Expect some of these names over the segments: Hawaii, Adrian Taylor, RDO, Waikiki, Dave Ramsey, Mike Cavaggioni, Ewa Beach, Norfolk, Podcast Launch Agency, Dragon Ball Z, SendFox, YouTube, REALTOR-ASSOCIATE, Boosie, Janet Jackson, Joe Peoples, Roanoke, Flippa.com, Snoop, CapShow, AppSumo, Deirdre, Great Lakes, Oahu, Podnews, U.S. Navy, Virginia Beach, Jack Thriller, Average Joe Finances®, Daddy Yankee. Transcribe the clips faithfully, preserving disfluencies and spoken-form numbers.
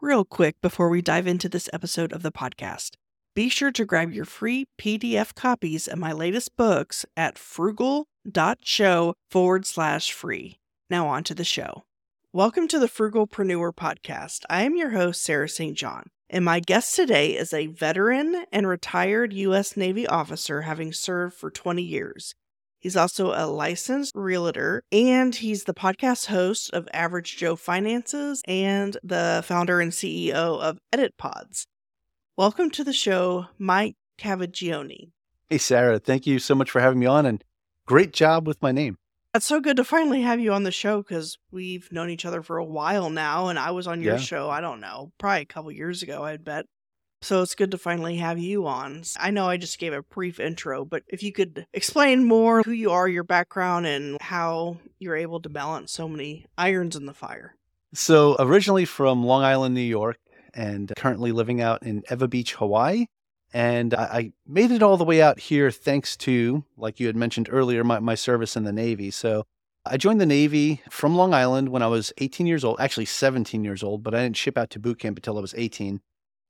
Real quick before we dive into this episode of the podcast, be sure to grab your free P D F copies of my latest books at frugal.show forward slash free. Now on to the show. Welcome to the Frugalpreneur Podcast. I am your host, Sarah Saint John, and my guest today is a veteran and retired U S Navy officer having served for twenty years. He's also a licensed realtor, and he's the podcast host of Average Joe Finances and the founder and C E O of Edit Pods. Welcome to the show, Mike Cavaggioni. Hey, Sarah. Thank you so much for having me on, and great job with my name. It's so good to finally have you on the show because we've known each other for a while now, and I was on your yeah. show, I don't know, probably a couple years ago, I bet. So it's good to finally have you on. I know I just gave a brief intro, but if you could explain more who you are, your background, and how you're able to balance so many irons in the fire. So originally from Long Island, New York, and currently living out in Ewa Beach, Hawaii. And I made it all the way out here thanks to, like you had mentioned earlier, my, my service in the Navy. So I joined the Navy from Long Island when I was eighteen years old, actually seventeen years old, but I didn't ship out to boot camp until I was eighteen.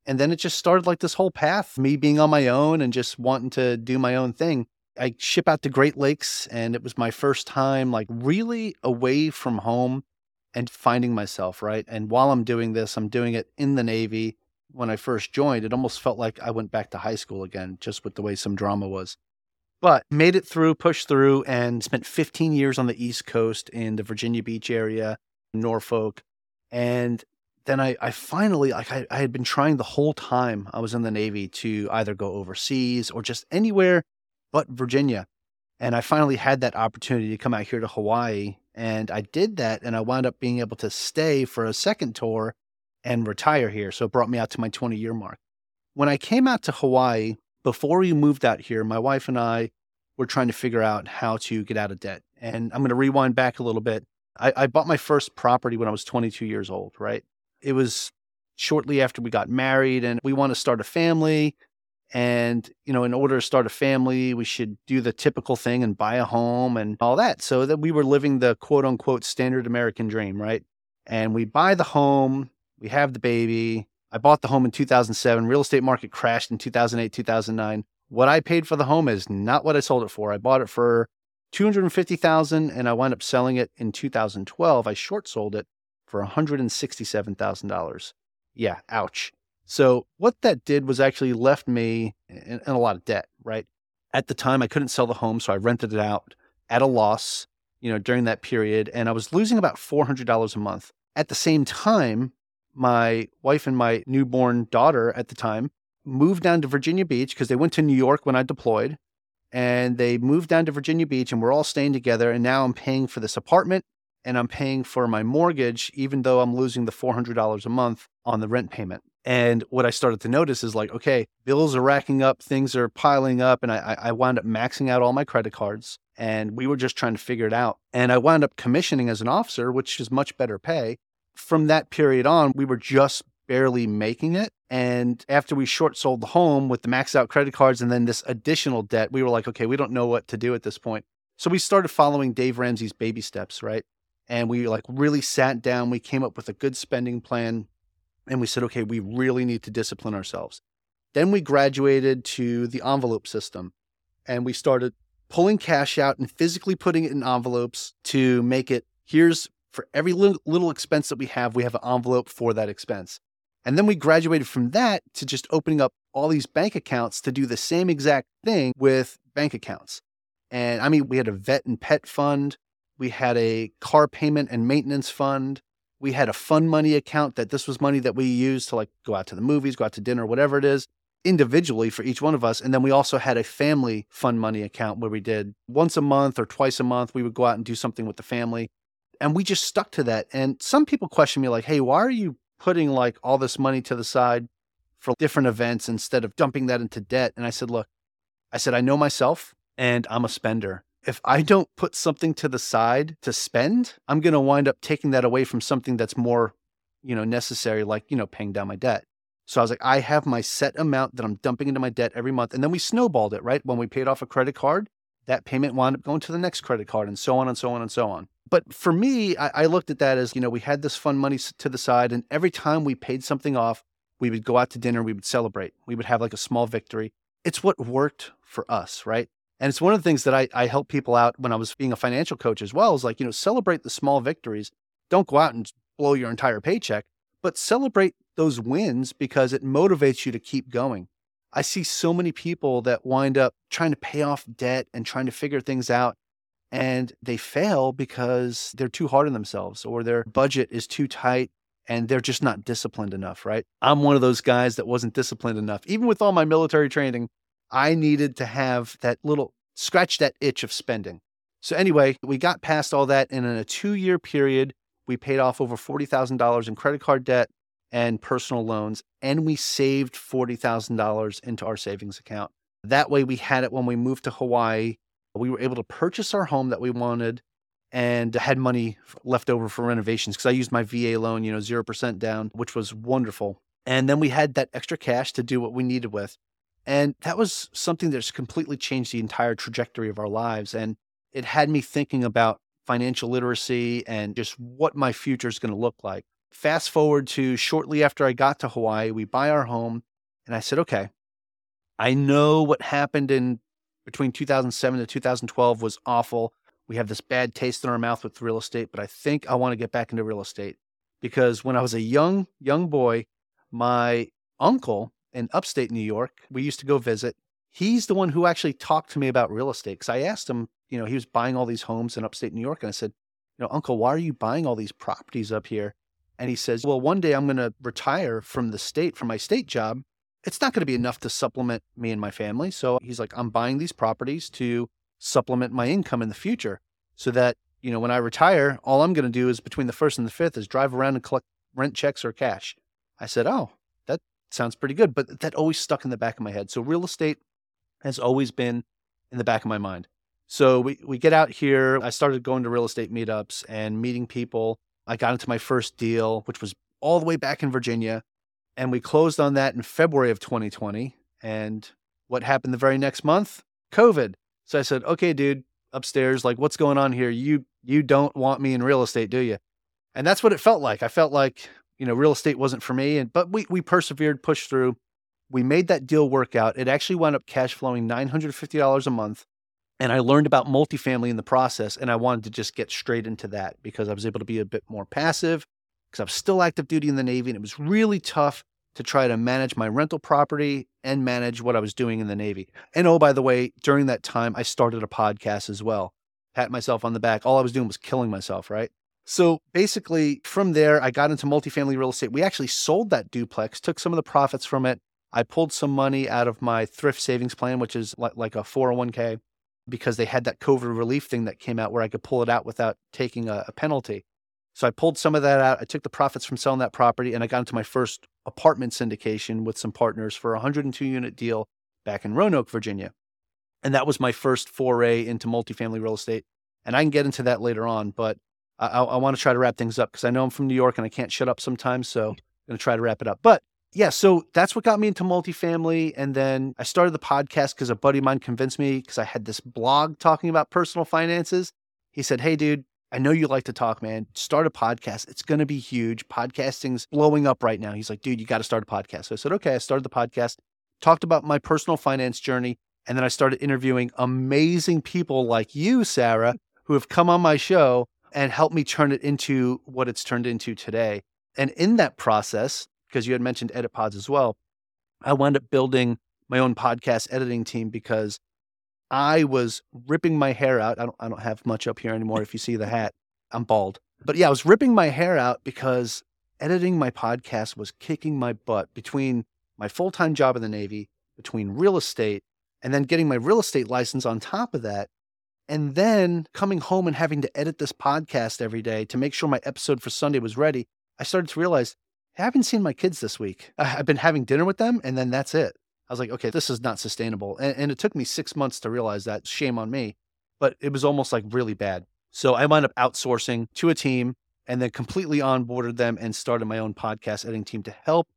And then it just started like this whole path, me being on my own and just wanting to do my own thing. I ship out to Great Lakes, and it was my first time like really away from home and finding myself, right? And while I'm doing this, I'm doing it in the Navy. When I first joined, it almost felt like I went back to high school again, just with the way some drama was. But made it through, pushed through, and spent fifteen years on the East Coast in the Virginia Beach area, Norfolk. And then I, I finally, like I, I had been trying the whole time I was in the Navy to either go overseas or just anywhere but Virginia. And I finally had that opportunity to come out here to Hawaii. And I did that, and I wound up being able to stay for a second tour and retire here. So it brought me out to my twenty-year mark. When I came out to Hawaii, before we moved out here, my wife and I were trying to figure out how to get out of debt. And I'm going to rewind back a little bit. I, I bought my first property when I was twenty-two years old, right? It was shortly after we got married, and we want to start a family. And, you know, in order to start a family, we should do the typical thing and buy a home and all that. So that we were living the quote unquote standard American dream, right? And we buy the home. We have the baby. I bought the home in two thousand seven. Real estate market crashed in two thousand eight, two thousand nine. What I paid for the home is not what I sold it for. I bought it for two hundred fifty thousand dollars, and I wound up selling it in two thousand twelve. I short sold it for one hundred sixty-seven thousand dollars. Yeah, ouch. So what that did was actually left me in, in a lot of debt, right? At the time, I couldn't sell the home, so I rented it out at a loss, you know, during that period, and I was losing about four hundred dollars a month. At the same time, my wife and my newborn daughter at the time moved down to Virginia Beach because they went to New York when I deployed, and they moved down to Virginia Beach, and we're all staying together. And now I'm paying for this apartment, and I'm paying for my mortgage, even though I'm losing the four hundred dollars a month on the rent payment. And what I started to notice is like, okay, bills are racking up, things are piling up, and I, I wound up maxing out all my credit cards, and we were just trying to figure it out. And I wound up commissioning as an officer, which is much better pay. From that period on, we were just barely making it. And after we short sold the home with the maxed out credit cards and then this additional debt, we were like, okay, we don't know what to do at this point. So we started following Dave Ramsey's baby steps, right? And we like really sat down, we came up with a good spending plan, and we said, okay, we really need to discipline ourselves. Then we graduated to the envelope system, and we started pulling cash out and physically putting it in envelopes to make it, here's for every little, little expense that we have, we have an envelope for that expense. And then we graduated from that to just opening up all these bank accounts to do the same exact thing with bank accounts. And I mean, we had a vet and pet fund. We had a car payment and maintenance fund. We had a fun money account that this was money that we used to like go out to the movies, go out to dinner, whatever it is, individually for each one of us. And then we also had a family fun money account where we did once a month or twice a month, we would go out and do something with the family. And we just stuck to that. And some people question me like, hey, why are you putting like all this money to the side for different events instead of dumping that into debt? And I said, look, I said, I know myself and I'm a spender. If I don't put something to the side to spend, I'm going to wind up taking that away from something that's more, you know, necessary, like, you know, paying down my debt. So I was like, I have my set amount that I'm dumping into my debt every month. And then we snowballed it, right? When we paid off a credit card, that payment wound up going to the next credit card, and so on and so on and so on. But for me, I, I looked at that as, you know, we had this fun money to the side, and every time we paid something off, we would go out to dinner, we would celebrate. We would have like a small victory. It's what worked for us, right? And it's one of the things that I, I help people out when I was being a financial coach as well, is like, you know, celebrate the small victories. Don't go out and blow your entire paycheck, but celebrate those wins because it motivates you to keep going. I see so many people that wind up trying to pay off debt and trying to figure things out, and they fail because they're too hard on themselves or their budget is too tight and they're just not disciplined enough, right? I'm one of those guys that wasn't disciplined enough. Even with all my military training, I needed to have that little, scratch that itch of spending. So anyway, we got past all that, and in a two-year period, we paid off over forty thousand dollars in credit card debt and personal loans, and we saved forty thousand dollars into our savings account. That way we had it when we moved to Hawaii. We were able to purchase our home that we wanted and had money left over for renovations because I used my V A loan, you know, zero percent down, which was wonderful. And then we had that extra cash to do what we needed with. And that was something that's completely changed the entire trajectory of our lives. And it had me thinking about financial literacy and just what my future is going to look like. Fast forward to shortly after I got to Hawaii, we buy our home. And I said, okay, I know what happened in between two thousand seven to two thousand twelve was awful. We have this bad taste in our mouth with real estate, but I think I want to get back into real estate because when I was a young, young boy, my uncle in upstate New York, we used to go visit. He's the one who actually talked to me about real estate because I asked him, you know, he was buying all these homes in upstate New York. And I said, you know, Uncle, why are you buying all these properties up here? And he says, well, one day I'm going to retire from the state, from my state job. It's not going to be enough to supplement me and my family. So he's like, I'm buying these properties to supplement my income in the future so that, you know, when I retire, all I'm going to do is between the first and the fifth is drive around and collect rent checks or cash. I said, oh, that sounds pretty good. But that always stuck in the back of my head. So real estate has always been in the back of my mind. So we, we get out here. I started going to real estate meetups and meeting people. I got into my first deal, which was all the way back in Virginia. And we closed on that in February of twenty twenty. And what happened the very next month? COVID. So I said, okay, dude, upstairs, like, what's going on here? You you don't want me in real estate, do you? And that's what it felt like. I felt like, you know, real estate wasn't for me. And but we we persevered, pushed through. We made that deal work out. It actually wound up cash flowing nine hundred fifty dollars a month. And I learned about multifamily in the process. And I wanted to just get straight into that because I was able to be a bit more passive because I was still active duty in the Navy. And it was really tough to try to manage my rental property and manage what I was doing in the Navy. And oh, by the way, during that time, I started a podcast as well. Pat myself on the back. All I was doing was killing myself, right? So basically from there, I got into multifamily real estate. We actually sold that duplex, took some of the profits from it. I pulled some money out of my thrift savings plan, which is like a four oh one k, because they had that COVID relief thing that came out where I could pull it out without taking a, a penalty. So I pulled some of that out. I took the profits from selling that property and I got into my first apartment syndication with some partners for a one hundred two unit deal back in Roanoke, Virginia. And that was my first foray into multifamily real estate. And I can get into that later on, but I, I want to try to wrap things up because I know I'm from New York and I can't shut up sometimes. So I'm going to try to wrap it up. But yeah, so that's what got me into multifamily. And then I started the podcast because a buddy of mine convinced me because I had this blog talking about personal finances. He said, hey, dude, I know you like to talk, man. Start a podcast. It's going to be huge. Podcasting's blowing up right now. He's like, dude, you got to start a podcast. So I said, okay, I started the podcast, talked about my personal finance journey. And then I started interviewing amazing people like you, Sarah, who have come on my show and helped me turn it into what it's turned into today. And in that process, because you had mentioned Edit Pods as well, I wound up building my own podcast editing team because I was ripping my hair out. I don't, I don't have much up here anymore. If you see the hat, I'm bald. But yeah, I was ripping my hair out because editing my podcast was kicking my butt between my full-time job in the Navy, between real estate, and then getting my real estate license on top of that. And then coming home and having to edit this podcast every day to make sure my episode for Sunday was ready. I started to realize, hey, I haven't seen my kids this week. I've been having dinner with them and then that's it. I was like, okay, this is not sustainable. And, and it took me six months to realize that. Shame on me. But it was almost like really bad. So I wound up outsourcing to a team and then completely onboarded them and started my own podcast editing team to help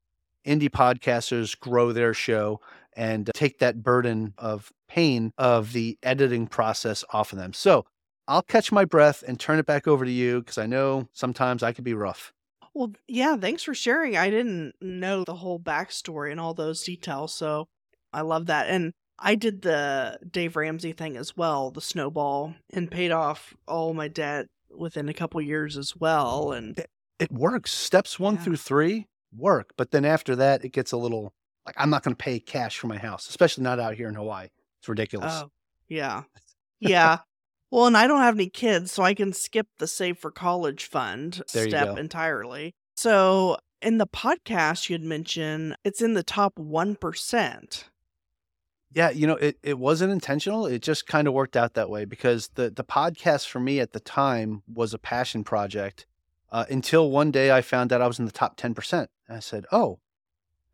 indie podcasters grow their show and take that burden of pain of the editing process off of them. So I'll catch my breath and turn it back over to you because I know sometimes I could be rough. Well, yeah, thanks for sharing. I didn't know the whole backstory and all those details, so I love that. And I did the Dave Ramsey thing as well, the snowball, and paid off all my debt within a couple of years as well. And it, it works. Steps one yeah. through three work. But then after that, it gets a little like, I'm not going to pay cash for my house, especially not out here in Hawaii. It's ridiculous. Oh, yeah. Yeah. Well, and I don't have any kids, so I can skip the Save for College Fund there step entirely. So in the podcast you'd mentioned, it's in the top one percent. Yeah, you know, it, it wasn't intentional. It just kind of worked out that way because the, the podcast for me at the time was a passion project uh, until one day I found out I was in the top ten percent. And I said, oh,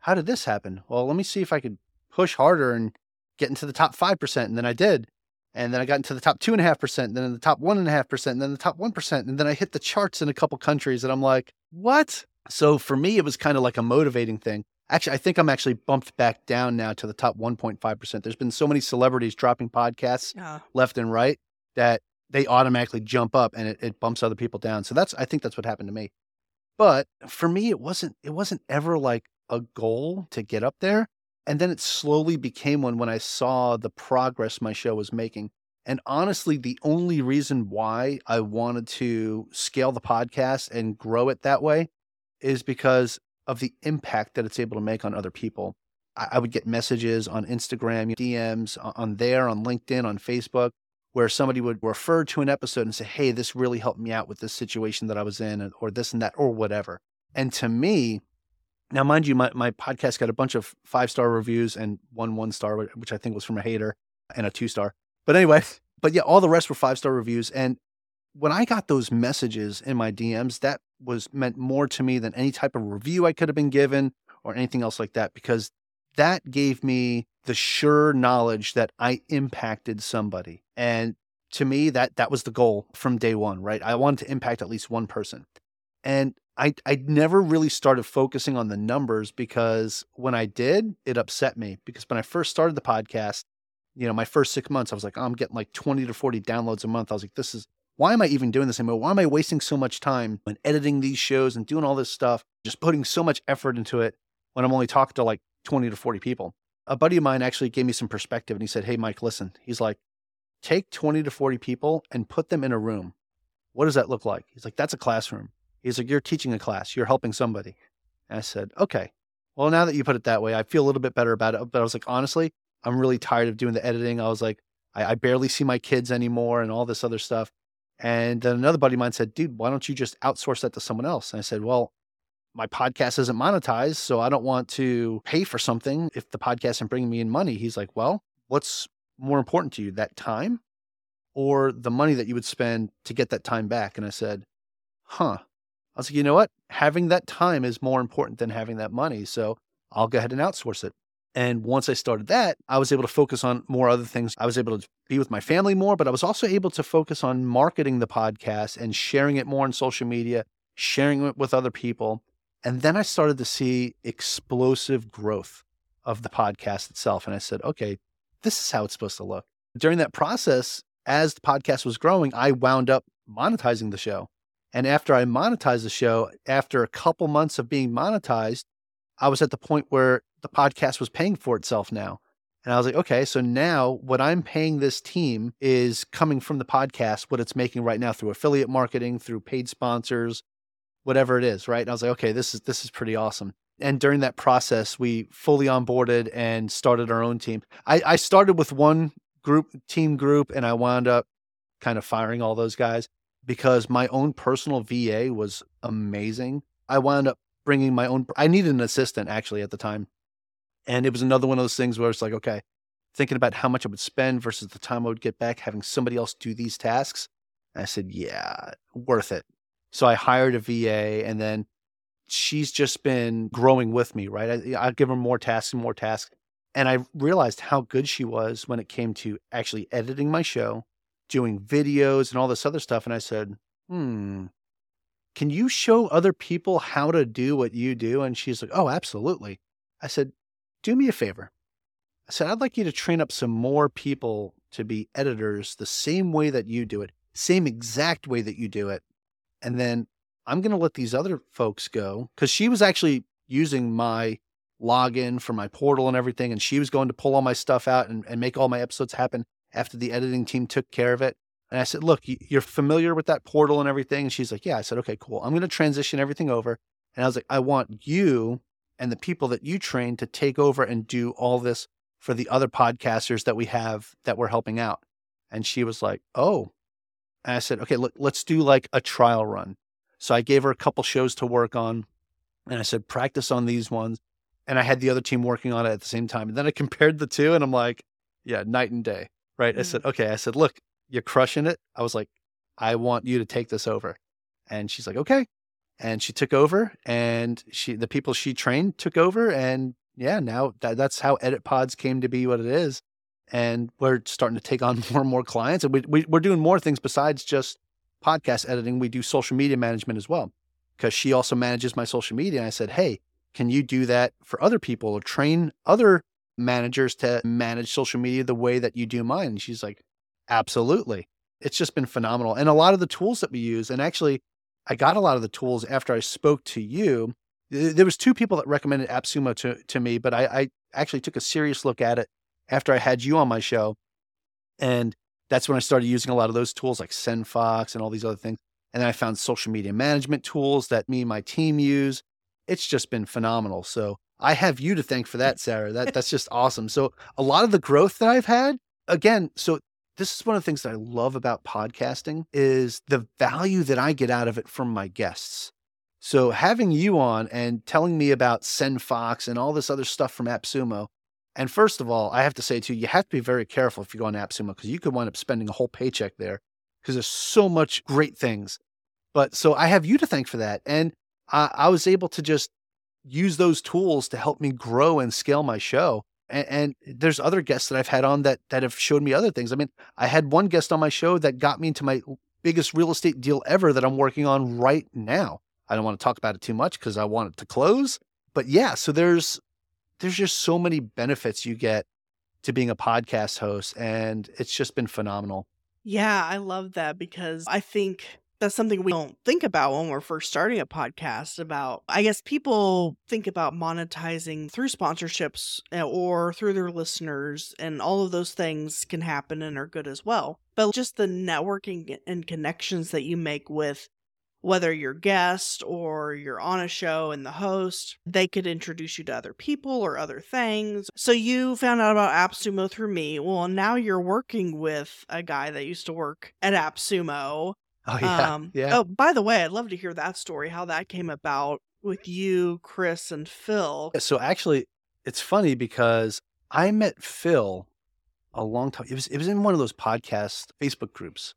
how did this happen? Well, let me see if I could push harder and get into the top five percent. And then I did. And then I got into the top two point five percent, and then the top one point five percent, and then the top one percent. And then I hit the charts in a couple countries, and I'm like, what? So for me, it was kind of like a motivating thing. Actually, I think I'm actually bumped back down now to the top one point five percent. There's been so many celebrities dropping podcasts yeah. left and right that they automatically jump up and it, it bumps other people down. So that's, I think that's what happened to me. But for me, it wasn't, it wasn't ever like a goal to get up there. And then it slowly became one when I saw the progress my show was making. And honestly, the only reason why I wanted to scale the podcast and grow it that way is because of the impact that it's able to make on other people. I, I would get messages on Instagram, D Ms on, on there, on LinkedIn, on Facebook, where somebody would refer to an episode and say, hey, this really helped me out with this situation that I was in, or this and that, or whatever. And to me, now, mind you, my, my podcast got a bunch of five-star reviews and one one-star, which I think was from a hater, and a two-star. But anyway, but yeah, all the rest were five-star reviews. And when I got those messages in my D Ms, that was meant more to me than any type of review I could have been given or anything else like that, because that gave me the sure knowledge that I impacted somebody. And to me, that that was the goal from day one, right? I wanted to impact at least one person. And I I never really started focusing on the numbers because when I did, it upset me, because when I first started the podcast, you know, my first six months, I was like, oh, I'm getting like twenty to forty downloads a month. I was like, this is, why am I even doing this anymore? Why am I wasting so much time when editing these shows and doing all this stuff, just putting so much effort into it when I'm only talking to like twenty to forty people? A buddy of mine actually gave me some perspective and he said, hey, Mike, listen, he's like, take twenty to forty people and put them in a room. What does that look like? He's like, that's a classroom. He's like, you're teaching a class, you're helping somebody. And I said, okay, well, now that you put it that way, I feel a little bit better about it. But I was like, honestly, I'm really tired of doing the editing. I was like, I, I barely see my kids anymore and all this other stuff. And then another buddy of mine said, dude, why don't you just outsource that to someone else? And I said, well, my podcast isn't monetized, so I don't want to pay for something if the podcast isn't bringing me in money. He's like, well, what's more important to you, that time or the money that you would spend to get that time back? And I said, huh. I was like, you know what? Having that time is more important than having that money. So I'll go ahead and outsource it. And once I started that, I was able to focus on more other things. I was able to be with my family more, but I was also able to focus on marketing the podcast and sharing it more on social media, sharing it with other people. And then I started to see explosive growth of the podcast itself. And I said, okay, this is how it's supposed to look. During that process, as the podcast was growing, I wound up monetizing the show. And after I monetized the show, after a couple months of being monetized, I was at the point where the podcast was paying for itself now. And I was like, okay, so now what I'm paying this team is coming from the podcast, what it's making right now through affiliate marketing, through paid sponsors, whatever it is, right? And I was like, okay, this is this is pretty awesome. And during that process, we fully onboarded and started our own team. I, I started with one group, team group, and I wound up kind of firing all those guys, because my own personal V A was amazing. I wound up bringing my own, I needed an assistant actually at the time. And it was another one of those things where it's like, okay, thinking about how much I would spend versus the time I would get back, having somebody else do these tasks. And I said, yeah, worth it. So I hired a V A, and then she's just been growing with me, right? I, I give her more tasks and more tasks. And I realized how good she was when it came to actually editing my show, doing videos and all this other stuff. And I said, hmm, can you show other people how to do what you do? And she's like, oh, absolutely. I said, do me a favor. I said, I'd like you to train up some more people to be editors the same way that you do it. same exact way that you do it. And then I'm going to let these other folks go, because she was actually using my login for my portal and everything. And she was going to pull all my stuff out and, and make all my episodes happen after the editing team took care of it. And I said, look, you're familiar with that portal and everything. And she's like, yeah. I said, okay, cool. I'm going to transition everything over. And I was like, I want you and the people that you train to take over and do all this for the other podcasters that we have that we're helping out. And she was like, oh. And I said, okay, look, let's do like a trial run. So I gave her a couple shows to work on. And I said, practice on these ones. And I had the other team working on it at the same time. And then I compared the two and I'm like, yeah, night and day, right? Mm-hmm. I said, okay. I said, look, you're crushing it. I was like, I want you to take this over. And she's like, okay. And she took over, and she, the people she trained took over. And yeah, now that, that's how Edit Pods came to be what it is. And we're starting to take on more and more clients. And we, we, we're doing more things besides just podcast editing. We do social media management as well, because she also manages my social media. And I said, hey, can you do that for other people or train other managers to manage social media the way that you do mine? And she's like, absolutely. It's just been phenomenal. And a lot of the tools that we use, and actually I got a lot of the tools after I spoke to you. There was two people that recommended AppSumo to, to me, but I, I actually took a serious look at it after I had you on my show. And that's when I started using a lot of those tools like SendFox and all these other things. And then I found social media management tools that me and my team use. It's just been phenomenal. So I have you to thank for that, Sarah. That That's just awesome. So a lot of the growth that I've had, again, so this is one of the things that I love about podcasting is the value that I get out of it from my guests. So having you on and telling me about SendFox and all this other stuff from AppSumo. And first of all, I have to say too, you have to be very careful if you go on AppSumo, because you could wind up spending a whole paycheck there because there's so much great things. But so I have you to thank for that. And I, I was able to just use those tools to help me grow and scale my show. And, and there's other guests that I've had on that that have showed me other things. I mean, I had one guest on my show that got me into my biggest real estate deal ever that I'm working on right now. I don't want to talk about it too much because I want it to close. But yeah, so there's there's just so many benefits you get to being a podcast host, and it's just been phenomenal. Yeah, I love that, because I think that's something we don't think about when we're first starting a podcast about. I guess people think about monetizing through sponsorships or through their listeners, and all of those things can happen and are good as well. But just the networking and connections that you make with, whether you're guest or you're on a show and the host, they could introduce you to other people or other things. So you found out about AppSumo through me. Well, now you're working with a guy that used to work at AppSumo. Oh, yeah. Um, yeah. Oh, by the way, I'd love to hear that story, how that came about with you, Chris, and Phil. So actually, it's funny because I met Phil a long time. It was, it was in one of those podcast Facebook groups.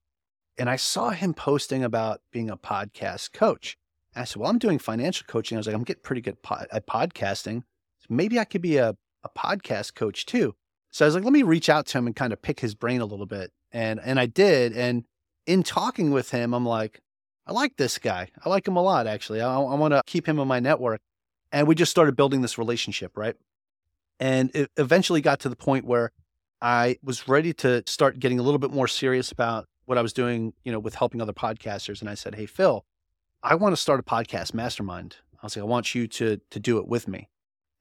And I saw him posting about being a podcast coach. And I said, well, I'm doing financial coaching. I was like, I'm getting pretty good po- at podcasting. So maybe I could be a, a podcast coach too. So I was like, let me reach out to him and kind of pick his brain a little bit. And and I did. And in talking with him, I'm like, I like this guy. I like him a lot, actually. I, I want to keep him on my network. And we just started building this relationship, right? And it eventually got to the point where I was ready to start getting a little bit more serious about what I was doing, you know, with helping other podcasters. And I said, hey, Phil, I want to start a podcast mastermind. I was like, I want you to to do it with me.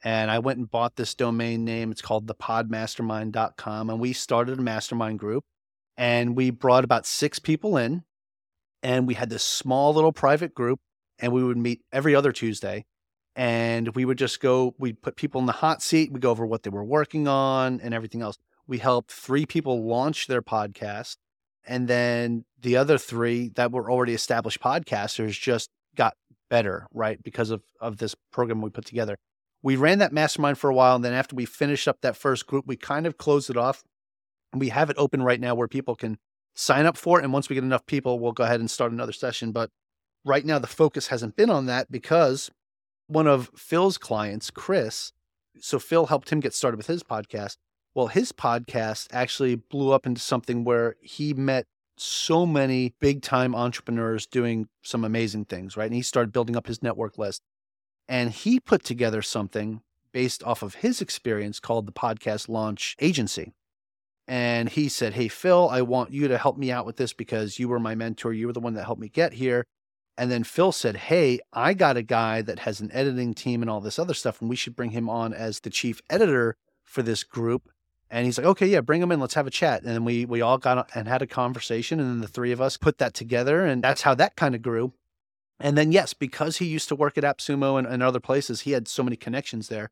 And I went and bought this domain name. It's called the pod mastermind dot com. And we started a mastermind group, and we brought about six people in, and we had this small little private group, and we would meet every other Tuesday, and we would just go, we'd put people in the hot seat. We go over what they were working on and everything else. We helped three people launch their podcast. And then the other three that were already established podcasters just got better, right? Because of, of this program we put together. We ran that mastermind for a while. And then after we finished up that first group, we kind of closed it off. And we have it open right now where people can sign up for it. And once we get enough people, we'll go ahead and start another session. But right now the focus hasn't been on that because one of Phil's clients, Chris, so Phil helped him get started with his podcast. Well, his podcast actually blew up into something where he met so many big time entrepreneurs doing some amazing things, right? And he started building up his network list, and he put together something based off of his experience called the Podcast Launch Agency. And he said, hey, Phil, I want you to help me out with this because you were my mentor. You were the one that helped me get here. And then Phil said, hey, I got a guy that has an editing team and all this other stuff, and we should bring him on as the chief editor for this group. And he's like, okay, yeah, bring him in. Let's have a chat. And then we we all got on and had a conversation, and then the three of us put that together, and that's how that kind of grew. And then, yes, because he used to work at AppSumo and, and other places, he had so many connections there.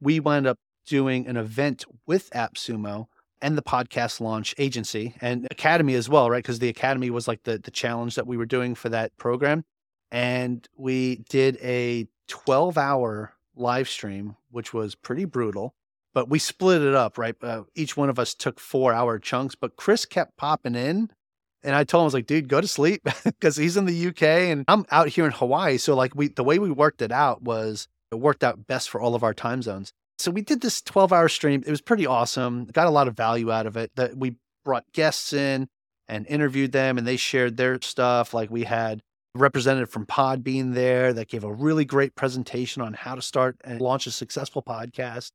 We wound up doing an event with AppSumo and the Podcast Launch Agency and Academy as well, right? Because the Academy was like the, the challenge that we were doing for that program. And we did a twelve-hour live stream, which was pretty brutal. But we split it up, right? Uh, each one of us took four-hour chunks, but Chris kept popping in. And I told him, I was like, dude, go to sleep because he's in the U K and I'm out here in Hawaii. So like we, the way we worked it out was it worked out best for all of our time zones. So we did this twelve-hour stream. It was pretty awesome. Got a lot of value out of it. That we brought guests in and interviewed them, and they shared their stuff. Like we had a representative from Podbean there that gave a really great presentation on how to start and launch a successful podcast.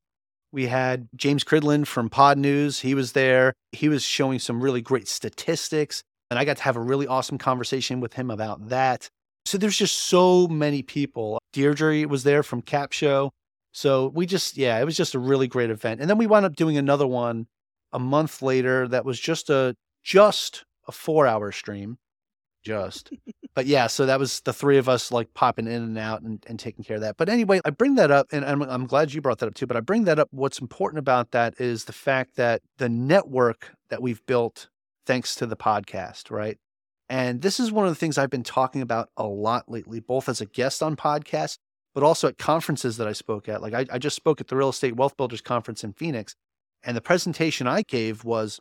We had James Cridland from Podnews. He was there. He was showing some really great statistics. And I got to have a really awesome conversation with him about that. So there's just so many people. Deirdre was there from CapShow. So we just, yeah, it was just a really great event. And then we wound up doing another one a month later that was just a, just a four hour stream. Just. But yeah, so that was the three of us like popping in and out and, and taking care of that. But anyway, I bring that up, and I'm, I'm glad you brought that up too, but I bring that up. What's important about that is the fact that the network that we've built thanks to the podcast, right? And this is one of the things I've been talking about a lot lately, both as a guest on podcasts, but also at conferences that I spoke at. Like I, I just spoke at the Real Estate Wealth Builders Conference in Phoenix, and the presentation I gave was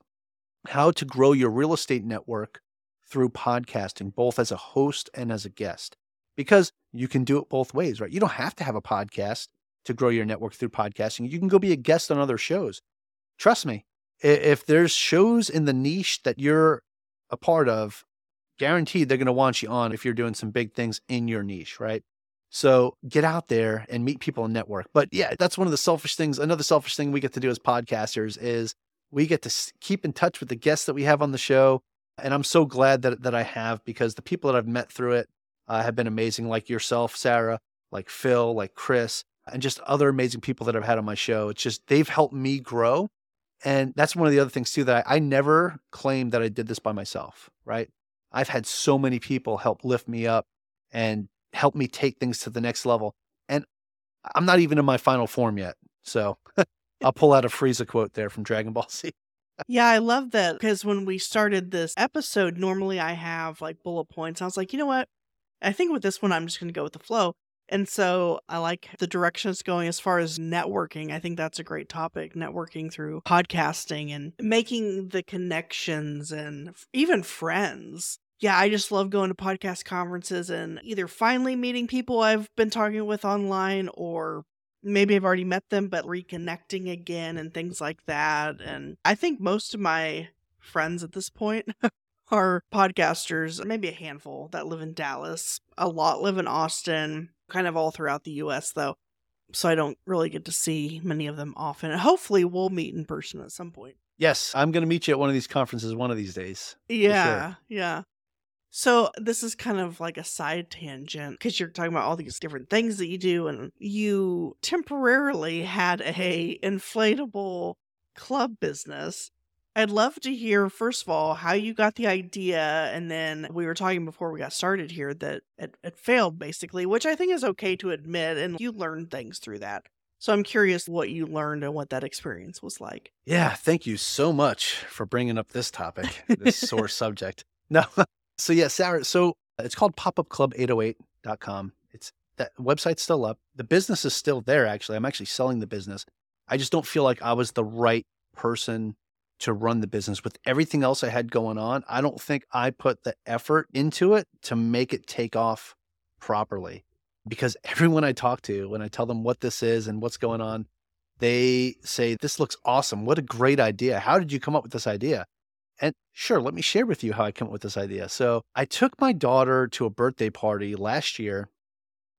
how to grow your real estate network through podcasting, both as a host and as a guest, because you can do it both ways, right? You don't have to have a podcast to grow your network through podcasting. You can go be a guest on other shows. Trust me. If there's shows in the niche that you're a part of, guaranteed they're going to want you on if you're doing some big things in your niche, right? So get out there and meet people and network. But yeah, that's one of the selfish things. Another selfish thing we get to do as podcasters is we get to keep in touch with the guests that we have on the show. And I'm so glad that that I have, because the people that I've met through it uh, have been amazing, like yourself, Sarah, like Phil, like Chris, and just other amazing people that I've had on my show. It's just, they've helped me grow. And that's one of the other things too, that I, I never claimed that I did this by myself, right? I've had so many people help lift me up and help me take things to the next level. And I'm not even in my final form yet. So I'll pull out a Frieza quote there from Dragon Ball Z. Yeah, I love that, because when we started this episode, normally I have like bullet points. I was like, you know what? I think with this one, I'm just going to go with the flow. And so I like the direction it's going as far as networking. I think that's a great topic, networking through podcasting and making the connections and even friends. Yeah, I just love going to podcast conferences and either finally meeting people I've been talking with online, or maybe I've already met them, but reconnecting again and things like that. And I think most of my friends at this point are podcasters, maybe a handful that live in Dallas, a lot live in Austin, kind of all throughout the U S though. So I don't really get to see many of them often. And hopefully we'll meet in person at some point. Yes. I'm going to meet you at one of these conferences one of these days. Yeah. Sure. Yeah. So this is kind of like a side tangent, because you're talking about all these different things that you do, and you temporarily had a inflatable club business. I'd love to hear, first of all, how you got the idea. And then we were talking before we got started here that it, it failed, basically, which I think is okay to admit. And you learned things through that. So I'm curious what you learned and what that experience was like. Yeah, thank you so much for bringing up this topic, this sore subject. No, so yeah, Sarah, so it's called pop up club eight oh eight dot com. It's, that website's still up. The business is still there, actually. I'm actually selling the business. I just don't feel like I was the right person to run the business with everything else I had going on. I don't think I put the effort into it to make it take off properly, because everyone I talk to, when I tell them what this is and what's going on, they say, this looks awesome. What a great idea. How did you come up with this idea? And sure, let me share with you how I came up with this idea. So I took my daughter to a birthday party last year.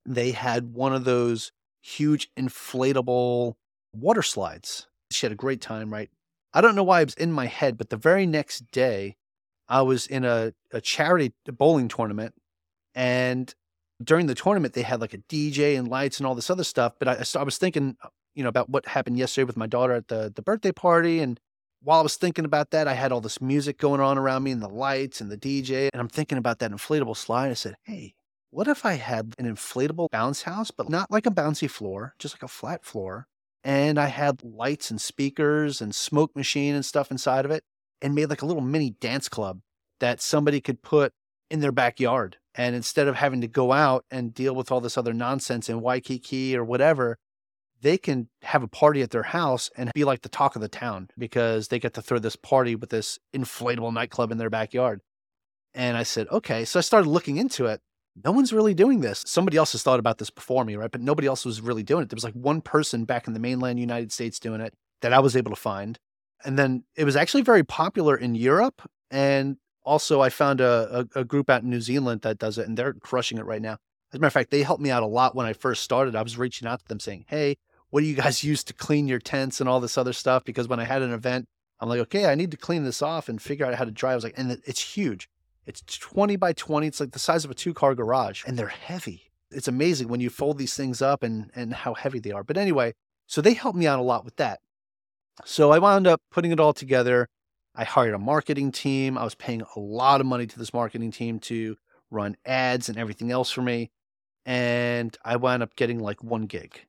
They had one of those huge inflatable water slides. She had a great time, right? I don't know why it was in my head, but the very next day I was in a, a charity bowling tournament, and during the tournament they had like a D J and lights and all this other stuff. But I, I was thinking, you know, about what happened yesterday with my daughter at the, the birthday party. And while I was thinking about that, I had all this music going on around me and the lights and the D J. And I'm thinking about that inflatable slide. I said, hey, what if I had an inflatable bounce house, but not like a bouncy floor, just like a flat floor. And I had lights and speakers and smoke machine and stuff inside of it, and made like a little mini dance club that somebody could put in their backyard. And instead of having to go out and deal with all this other nonsense in Waikiki or whatever, they can have a party at their house and be like the talk of the town because they get to throw this party with this inflatable nightclub in their backyard. And I said, okay. So I started looking into it. No one's really doing this. Somebody else has thought about this before me, right? But nobody else was really doing it. There was like one person back in the mainland United States doing it that I was able to find. And then it was actually very popular in Europe. And also I found a, a, a group out in New Zealand that does it, and they're crushing it right now. As a matter of fact, they helped me out a lot when I first started. I was reaching out to them saying, hey, what do you guys use to clean your tents and all this other stuff? Because when I had an event, I'm like, okay, I need to clean this off and figure out how to dry. I was like, and it's huge. It's twenty by twenty. It's like the size of a two-car garage, and they're heavy. It's amazing when you fold these things up and, and how heavy they are. But anyway, so they helped me out a lot with that. So I wound up putting it all together. I hired a marketing team. I was paying a lot of money to this marketing team to run ads and everything else for me. And I wound up getting like one gig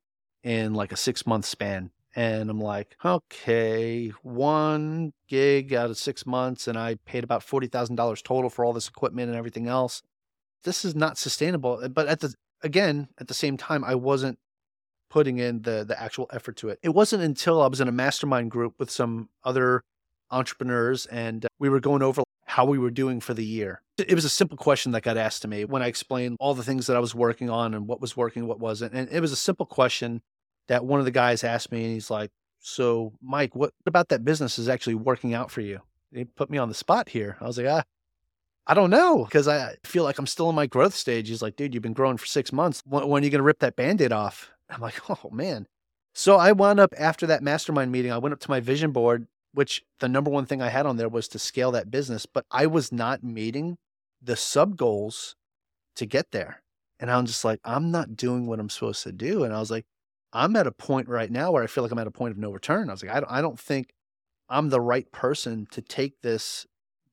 in like a six month span. And I'm like, okay, one gig out of six months. And I paid about forty thousand dollars total for all this equipment and everything else. This is not sustainable. But at the, again, at the same time, I wasn't putting in the, the actual effort to it. It wasn't until I was in a mastermind group with some other entrepreneurs, and we were going over how we were doing for the year. It was a simple question that got asked to me when I explained all the things that I was working on and what was working, what wasn't. And it was a simple question that one of the guys asked me, and he's like, so Mike, what about that business is actually working out for you? They put me on the spot here. I was like, ah, I don't know, because I feel like I'm still in my growth stage. He's like, dude, you've been growing for six months. When, when are you going to rip that Band-Aid off? I'm like, oh man. So I wound up after that mastermind meeting, I went up to my vision board, which the number one thing I had on there was to scale that business, but I was not meeting the sub goals to get there. And I'm just like, I'm not doing what I'm supposed to do. And I was like, I'm at a point right now where I feel like I'm at a point of no return. I was like, I don't, I don't think I'm the right person to take this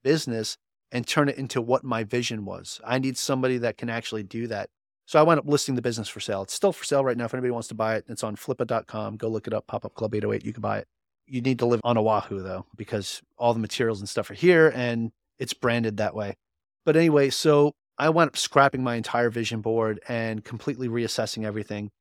business and turn it into what my vision was. I need somebody that can actually do that. So I wound up listing the business for sale. It's still for sale right now. If anybody wants to buy it, it's on Flippa dot com. Go look it up, Pop Up Club eight oh eight. You can buy it. You need to live on Oahu though, because all the materials and stuff are here and it's branded that way. But anyway, so I wound up scrapping my entire vision board and completely reassessing everything.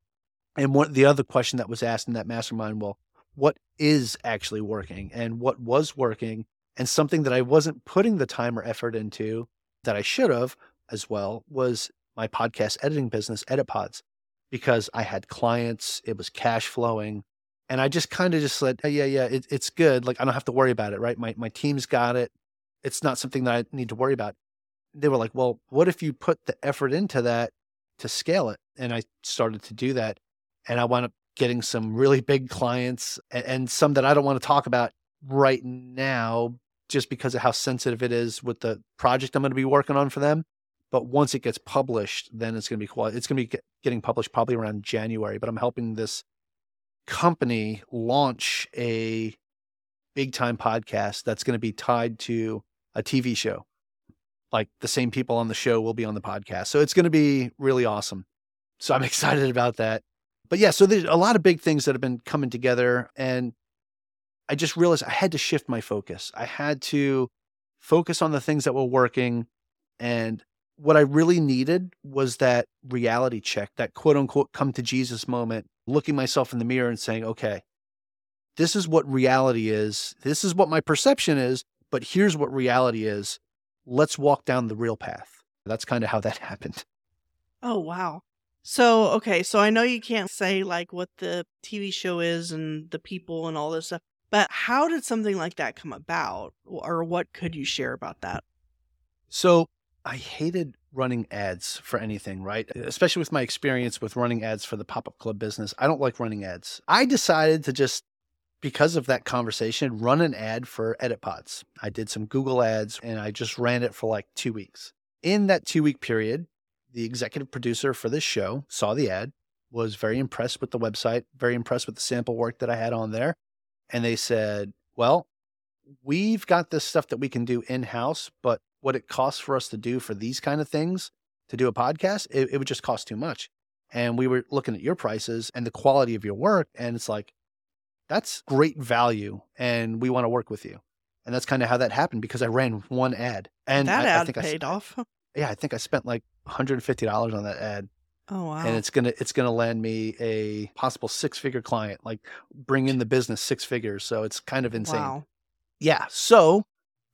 And one, the other question that was asked in that mastermind, well, what is actually working and what was working, and something that I wasn't putting the time or effort into that I should have as well was my podcast editing business, Edit Pods, because I had clients, it was cash flowing, and I just kind of just said, oh, yeah, yeah, it, it's good. Like I don't have to worry about it, right? My my team's got it. It's not something that I need to worry about. They were like, well, what if you put the effort into that to scale it? And I started to do that. And I wound up getting some really big clients and, and some that I don't want to talk about right now just because of how sensitive it is with the project I'm going to be working on for them. But once it gets published, then it's going to be quali- it's going to be get, getting published probably around January. But I'm helping this company launch a big time podcast that's going to be tied to a T V show. Like the same people on the show will be on the podcast. So it's going to be really awesome. So I'm excited about that. But yeah, so there's a lot of big things that have been coming together, and I just realized I had to shift my focus. I had to focus on the things that were working, and what I really needed was that reality check, that quote unquote come to Jesus moment, looking myself in the mirror and saying, okay, this is what reality is. This is what my perception is, but here's what reality is. Let's walk down the real path. That's kind of how that happened. Oh, wow. So, okay, so I know you can't say like what the T V show is and the people and all this stuff, but how did something like that come about, or what could you share about that? So I hated running ads for anything, right? Especially with my experience with running ads for the pop-up club business. I don't like running ads. I decided to just because of that conversation, run an ad for Edit Pods. I did some Google ads and I just ran it for like two weeks. In that two week period, the executive producer for this show saw the ad, was very impressed with the website, very impressed with the sample work that I had on there. And they said, well, we've got this stuff that we can do in-house, but what it costs for us to do for these kind of things, to do a podcast, it, it would just cost too much. And we were looking at your prices and the quality of your work. And it's like, that's great value. And we want to work with you. And that's kind of how that happened, because I ran one ad. And that I, ad I think paid I, off. Yeah, I think I spent like one hundred fifty dollars on that ad. Oh, wow. And it's going to it's gonna land me a possible six-figure client, like bring in the business six figures. So it's kind of insane. Wow. Yeah. So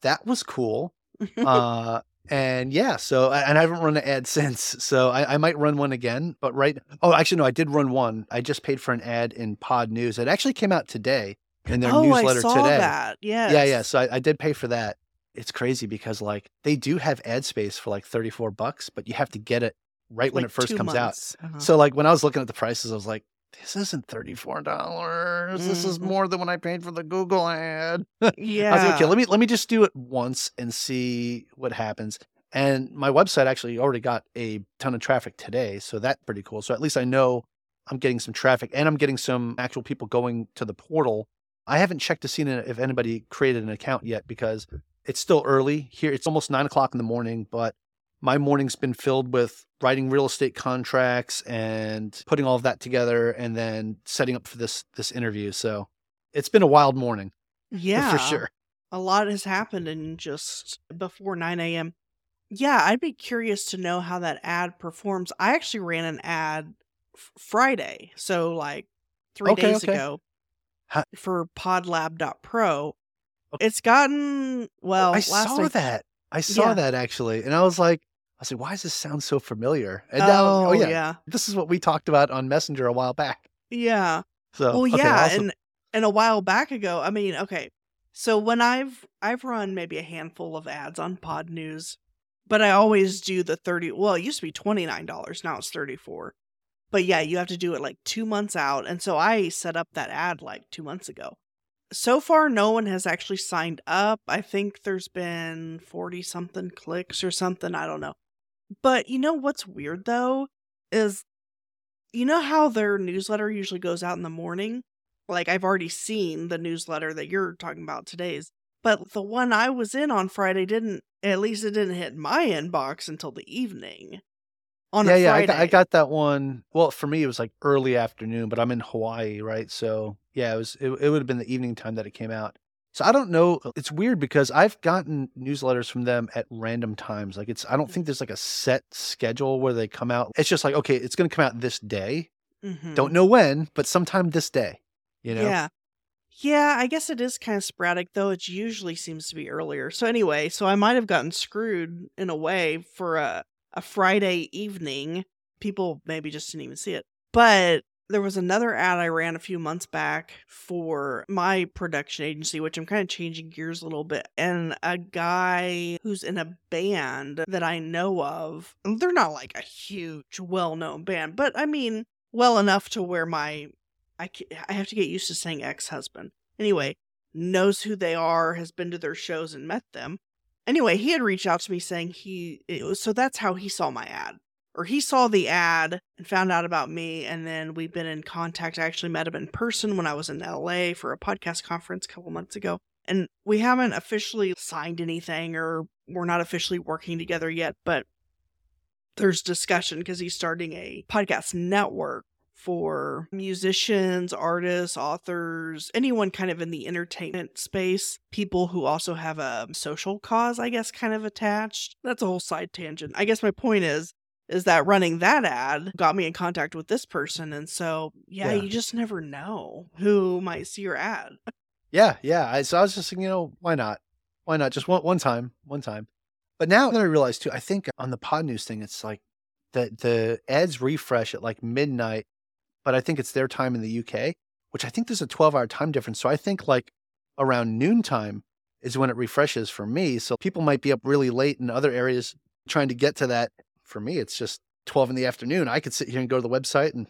that was cool. uh, and yeah, so, and I haven't run an ad since. So I, I might run one again, but right. Oh, actually, no, I did run one. I just paid for an ad in Pod News. It actually came out today in their oh, newsletter I saw today. That. Yes. Yeah. Yeah. So I, I did pay for that. It's crazy because like they do have ad space for like thirty-four bucks, but you have to get it right like when it first comes months. out. Uh-huh. So like when I was looking at the prices, I was like, this isn't thirty-four dollars. Mm. This is more than when I paid for the Google ad. Yeah. I was like, okay, let me, let me just do it once and see what happens. And my website actually already got a ton of traffic today. So that's pretty cool. So at least I know I'm getting some traffic and I'm getting some actual people going to the portal. I haven't checked to see if anybody created an account yet because it's still early here. It's almost nine o'clock in the morning, but my morning's been filled with writing real estate contracts and putting all of that together and then setting up for this this interview. So it's been a wild morning. Yeah. For sure. A lot has happened in just before nine a.m. Yeah, I'd be curious to know how that ad performs. I actually ran an ad f- Friday, so like three okay, days okay. ago huh? for podlab dot pro. Okay. It's gotten, well, I last saw week. that. I saw yeah. that actually. And I was like, I said, why does this sound so familiar? And oh, now, oh yeah, yeah. This is what we talked about on Messenger a while back. Yeah. So, well, okay, yeah. Awesome. And, and a while back ago, I mean, okay. So when I've, I've run maybe a handful of ads on Pod News, but I always do the thirty. Well, it used to be twenty-nine dollars. Now it's thirty-four. But yeah, you have to do it like two months out. And so I set up that ad like two months ago. So far, no one has actually signed up. I think there's been forty-something clicks or something. I don't know. But you know what's weird, though, is you know how their newsletter usually goes out in the morning? Like, I've already seen the newsletter that you're talking about today's. But the one I was in on Friday didn't, at least it didn't hit my inbox until the evening on yeah, a yeah, Friday. Yeah, I, I got that one. Well, for me, it was like early afternoon, but I'm in Hawaii, right? So... Yeah, it was. It, it would have been the evening time that it came out. So I don't know. It's weird because I've gotten newsletters from them at random times. Like it's, I don't think there's like a set schedule where they come out. It's just like, okay, it's going to come out this day. Mm-hmm. Don't know when, but sometime this day, you know? Yeah. Yeah, I guess it is kind of sporadic, though. It usually seems to be earlier. So anyway, so I might have gotten screwed in a way for a, a Friday evening. People maybe just didn't even see it. But there was another ad I ran a few months back for my production agency, which I'm kind of changing gears a little bit. And a guy who's in a band that I know of, they're not like a huge, well-known band, but I mean, well enough to where my, I, I have to get used to saying ex-husband. Anyway, knows who they are, has been to their shows and met them. Anyway, he had reached out to me saying he, it was, so that's how he saw my ad. Or he saw the ad and found out about me, and then we've been in contact. I actually met him in person when I was in L A for a podcast conference a couple months ago. And we haven't officially signed anything, or we're not officially working together yet, but there's discussion because he's starting a podcast network for musicians, artists, authors, anyone kind of in the entertainment space, people who also have a social cause, I guess, kind of attached. That's a whole side tangent. I guess my point is, is that running that ad got me in contact with this person. And so, yeah, yeah. You just never know who might see your ad. Yeah, yeah. I, so I was just thinking, you know, why not? Why not? Just one, one time, one time. But now that I realize too, I think on the Pod News thing, it's like the, the ads refresh at like midnight, but I think it's their time in the U K, which I think there's a twelve hour time difference. So I think like around noontime is when it refreshes for me. So people might be up really late in other areas trying to get to that. For me, it's just twelve in the afternoon. I could sit here and go to the website and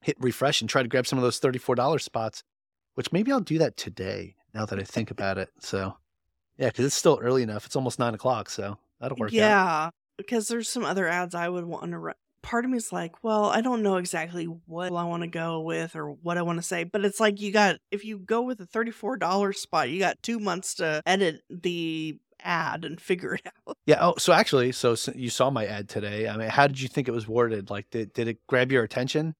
hit refresh and try to grab some of those thirty-four dollars spots. which maybe I'll do that today now that I think about it. So, yeah, because it's still early enough. It's almost nine o'clock, so that'll work yeah, out. Yeah, because there's some other ads I would want to run. Part of me is like, well, I don't know exactly what I want to go with or what I want to say. But it's like you got, if you go with a thirty-four dollars spot, you got two months to edit the ad and figure it out. Yeah. Oh, so actually, so you saw my ad today. I mean, how did you think it was worded? Like, did, did it grab your attention?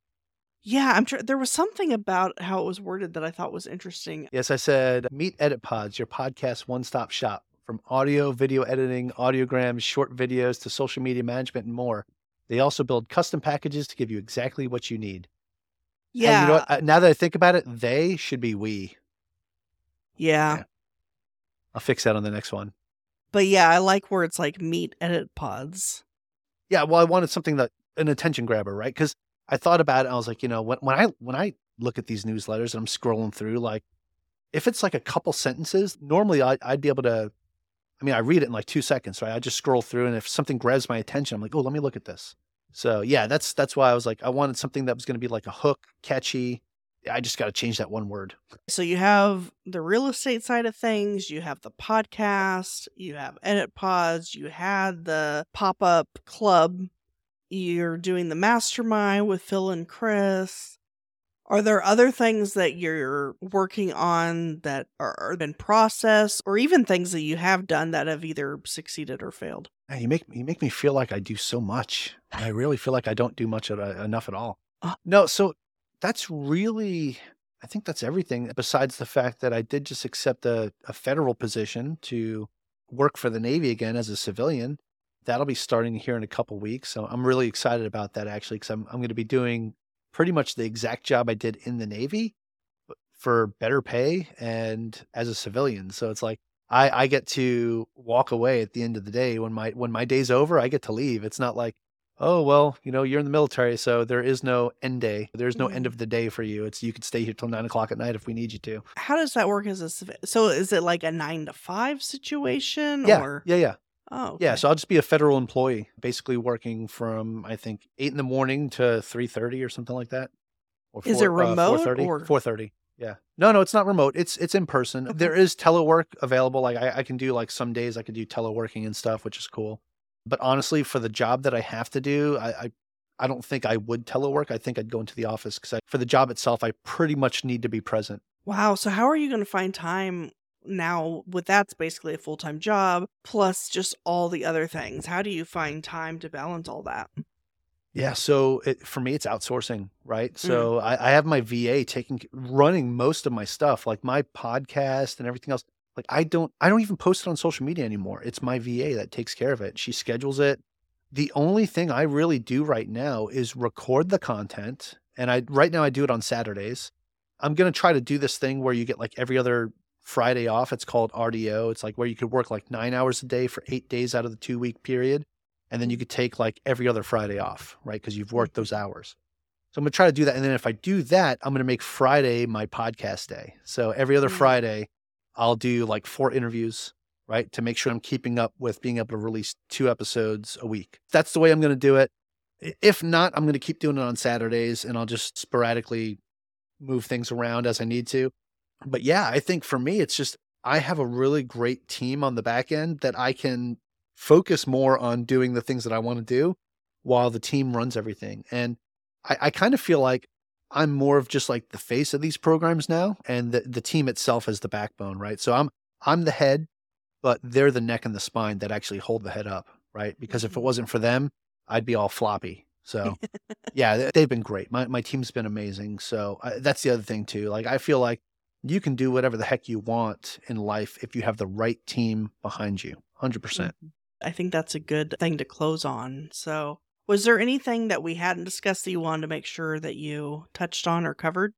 Yeah, I'm sure. There was something about how it was worded that I thought was interesting. Yes, I said, meet Edit Pods, your podcast one-stop shop. From audio, video editing, audiograms, short videos to social media management and more. They also build custom packages to give you exactly what you need. Yeah. And you know what? Now that I think about it, they should be we. Yeah. yeah. I'll fix that on the next one. But yeah, I like words like meet Edit Pods. Yeah. Well, I wanted something that an attention grabber, right? Because I thought about it. And I was like, you know, when, when I when I look at these newsletters and I'm scrolling through, like if it's like a couple sentences, normally I, I'd be able to. I mean, I read it in like two seconds, right? I just scroll through, and if something grabs my attention, I'm like, oh, let me look at this. So yeah, that's that's why I was like, I wanted something that was going to be like a hook, catchy. I just got to change that one word. So you have the real estate side of things. You have the podcast. You have Edit Pods. You had the pop-up club. You're doing the mastermind with Phil and Chris. Are there other things that you're working on that are in process, or even things that you have done that have either succeeded or failed? You make you make me feel like I do so much. I really feel like I don't do much at, uh, enough at all. Uh, no, so that's really, I think that's everything besides the fact that I did just accept a, a federal position to work for the Navy again as a civilian. That'll be starting here in a couple of weeks. So I'm really excited about that, actually, because I'm I'm going to be doing pretty much the exact job I did in the Navy for better pay and as a civilian. So it's like, I, I get to walk away at the end of the day. When my, when my day's over, I get to leave. It's not like, oh, well, you know, you're in the military, so there is no end day. There's no mm-hmm. end of the day for you. It's, you could stay here till nine o'clock at night if we need you to. How does that work as a civilian? So is it like a nine to five situation? Yeah. Or? Yeah. Yeah. Oh, okay. Yeah. So I'll just be a federal employee, basically working from, I think, eight in the morning to three thirty or something like that. Or four, is it remote? Uh, four thirty four thirty Yeah. No, no, it's not remote. It's it's in person. Okay. There is telework available. Like I, I can do like some days I can do teleworking and stuff, which is cool. But honestly, for the job that I have to do, I I, I don't think I would telework. I think I'd go into the office because for the job itself, I pretty much need to be present. Wow. So how are you going to find time now with that's basically a full-time job plus just all the other things? How do you find time to balance all that? Yeah. So it, for me, it's outsourcing, right? So mm. I, I have my V A taking, running most of my stuff, like my podcast and everything else. Like I don't, I don't even post it on social media anymore. It's my V A that takes care of it. She schedules it. The only thing I really do right now is record the content. And I, right now I do it on Saturdays. I'm going to try to do this thing where you get like every other Friday off. It's called R D O. It's like where you could work like nine hours a day for eight days out of the two week period. And then you could take like every other Friday off, right? Because you've worked those hours. So I'm going to try to do that. And then if I do that, I'm going to make Friday my podcast day. So every other mm-hmm. Friday, I'll do like four interviews, right? To make sure I'm keeping up with being able to release two episodes a week. That's the way I'm going to do it. If not, I'm going to keep doing it on Saturdays and I'll just sporadically move things around as I need to. But yeah, I think for me, it's just, I have a really great team on the back end that I can focus more on doing the things that I want to do while the team runs everything. And I, I kind of feel like I'm more of just like the face of these programs now, and the, the team itself is the backbone, right? So I'm, I'm the head, but they're the neck and the spine that actually hold the head up, right? Because if it wasn't for them, I'd be all floppy. So yeah, they've been great. My, my team's been amazing. So I, that's the other thing too. Like I feel like you can do whatever the heck you want in life if you have the right team behind you, one hundred percent. I think that's a good thing to close on. So was there anything that we hadn't discussed that you wanted to make sure that you touched on or covered?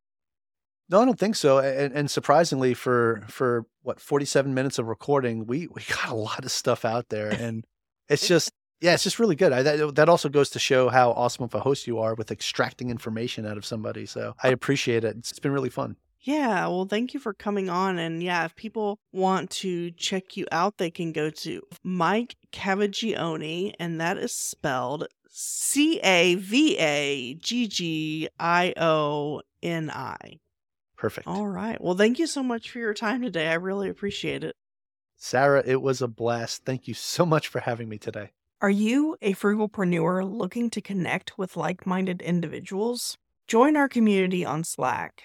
No, I don't think so. And, and surprisingly, for, for what, forty-seven minutes of recording, we, we got a lot of stuff out there. And it's just, yeah, it's just really good. I, that, that also goes to show how awesome of a host you are with extracting information out of somebody. So I appreciate it. It's, it's been really fun. Yeah, well, thank you for coming on. And yeah, if people want to check you out, they can go to Mike Cavaggioni, and that is spelled C A V A G G I O N I. Perfect. All right. Well, thank you so much for your time today. I really appreciate it. Sarah, it was a blast. Thank you so much for having me today. Are you a frugalpreneur looking to connect with like-minded individuals? Join our community on Slack,